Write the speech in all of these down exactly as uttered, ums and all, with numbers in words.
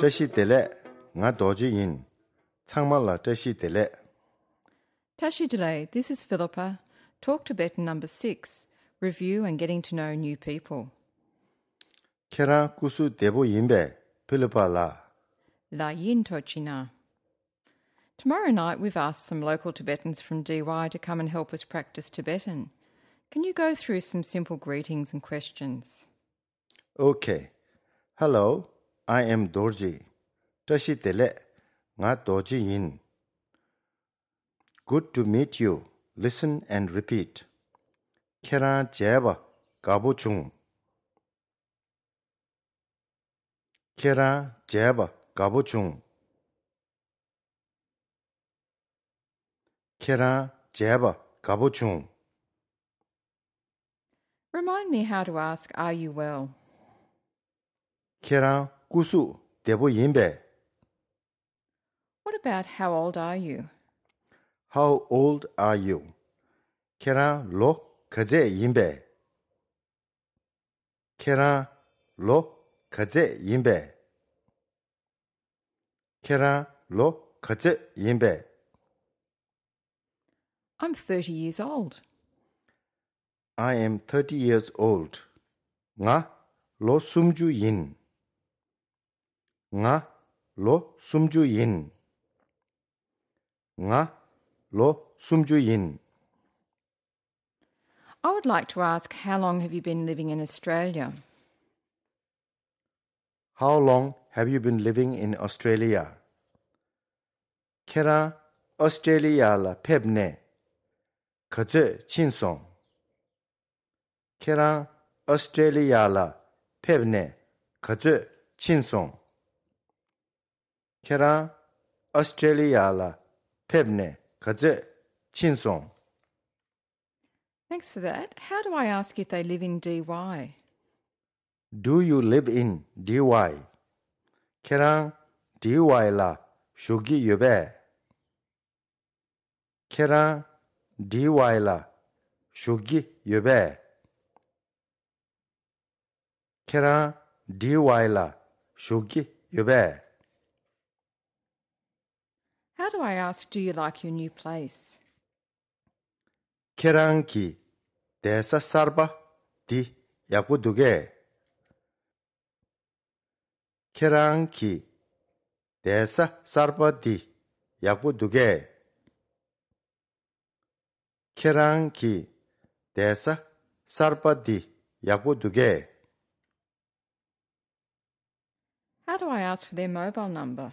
Tashi Delek, Nga Dorjee Yin, Changma La Tashi Delek. Tashi Delek, this is Philippa, Talk Tibetan number six, Review and Getting to Know New People. Khe-rang ku-sug De po Yin Pay, Philippa La. La Yin tho che na. Tomorrow night we've asked some local Tibetans from D Y to come and help us practice Tibetan. Can you go through some simple greetings and questions? Okay. Hello, I am Dorjee. Tashi Delek, Nga Dorjee Yin. Good to meet you. Listen and repeat. Khe-rang jeba gabo chung. Khe-rang jeba gabo chung. Khe-rang jeba gabo chung. Remind me how to ask, are you well? Khe-rang ku-sug De po Yin Pay. What about how old are you? How old are you? Khe-rang lo kaze Yin Pay. Khe-rang lo kaze Yin Pay. Khe-rang lo kaze Yin Pay. I'm thirty years old. I am thirty years old. Nga lo sumju yin. Nga lo sumju yin. Nga lo sumju yin. I would like to ask, how long have you been living in Australia? How long have you been living in Australia? Khe-rang Australia la pebne. Kaze chinsong. Khe-rang Australia la pebne kaze chinsong. Khe-rang Australia la pebne kaze chinsong. Thanks for that. How do I ask if they live in D Y? Do you live in D Y? Khe-rang D Y la shugi yube. Khe-rang D Y la shugi yube. Khe-rang D Y la shugi yube. How do I ask, do you like your new place? Khe-rang ki desa sarba di yakuduge. Khe-rang ki desa sarba di yakuduge. Khe-rang ki desa sarba di yakuduge. How do I ask for their mobile number?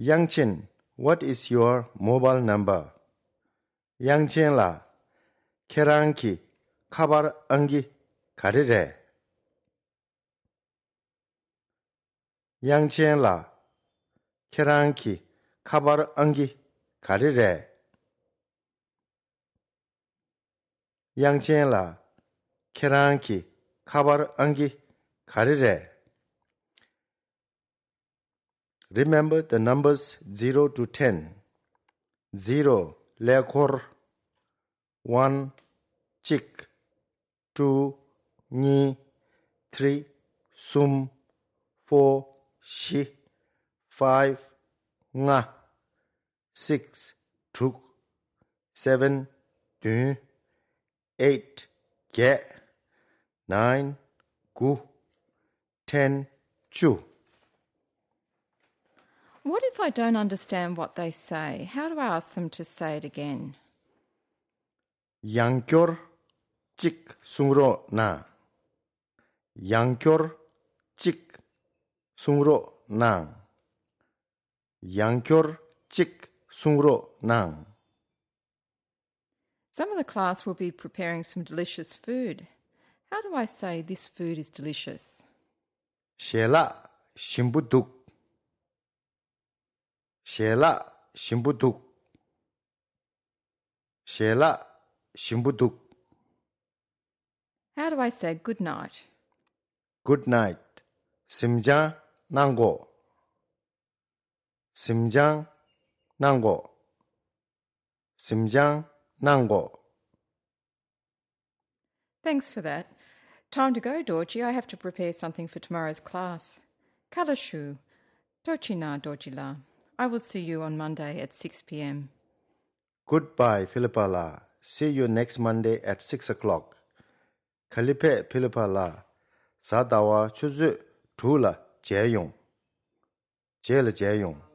Yangchen, what is your mobile number? Yangchen la, Khe-rang ki khabar angi karire. Yangchen la, Khe-rang ki khabar angi karire. Yangchen la, Khe-rang ki khabar angi karire. Remember the numbers zero to ten. zero, lekor. one, chik. two, ni. three, sum. four, shi. five, nga. six, tuk. seven, du. eight, ge. nine, gu. ten, chu. What if I don't understand what they say? How do I ask them to say it again? Yangkyor chik sungro na. Yangkyor chik sungro nang. Yangkyor chik sungro nang. Some of the class will be preparing some delicious food. How do I say this food is delicious? Shela shimbuduk. Shela shimbuduk. Shela shimbuduk. How do I say good night? Good night. Simjang nango. Simjang nango. Simjang nango. Thanks for that. Time to go, Dorjee. I have to prepare something for tomorrow's class. Kalashu, tho che na, Dorjee la. I will see you on Monday at six p.m. Goodbye, Philippa la. See you next Monday at six o'clock. Kalipe Philippa la. Sadawa chuzu, tu la, jayong. Jay la jayong.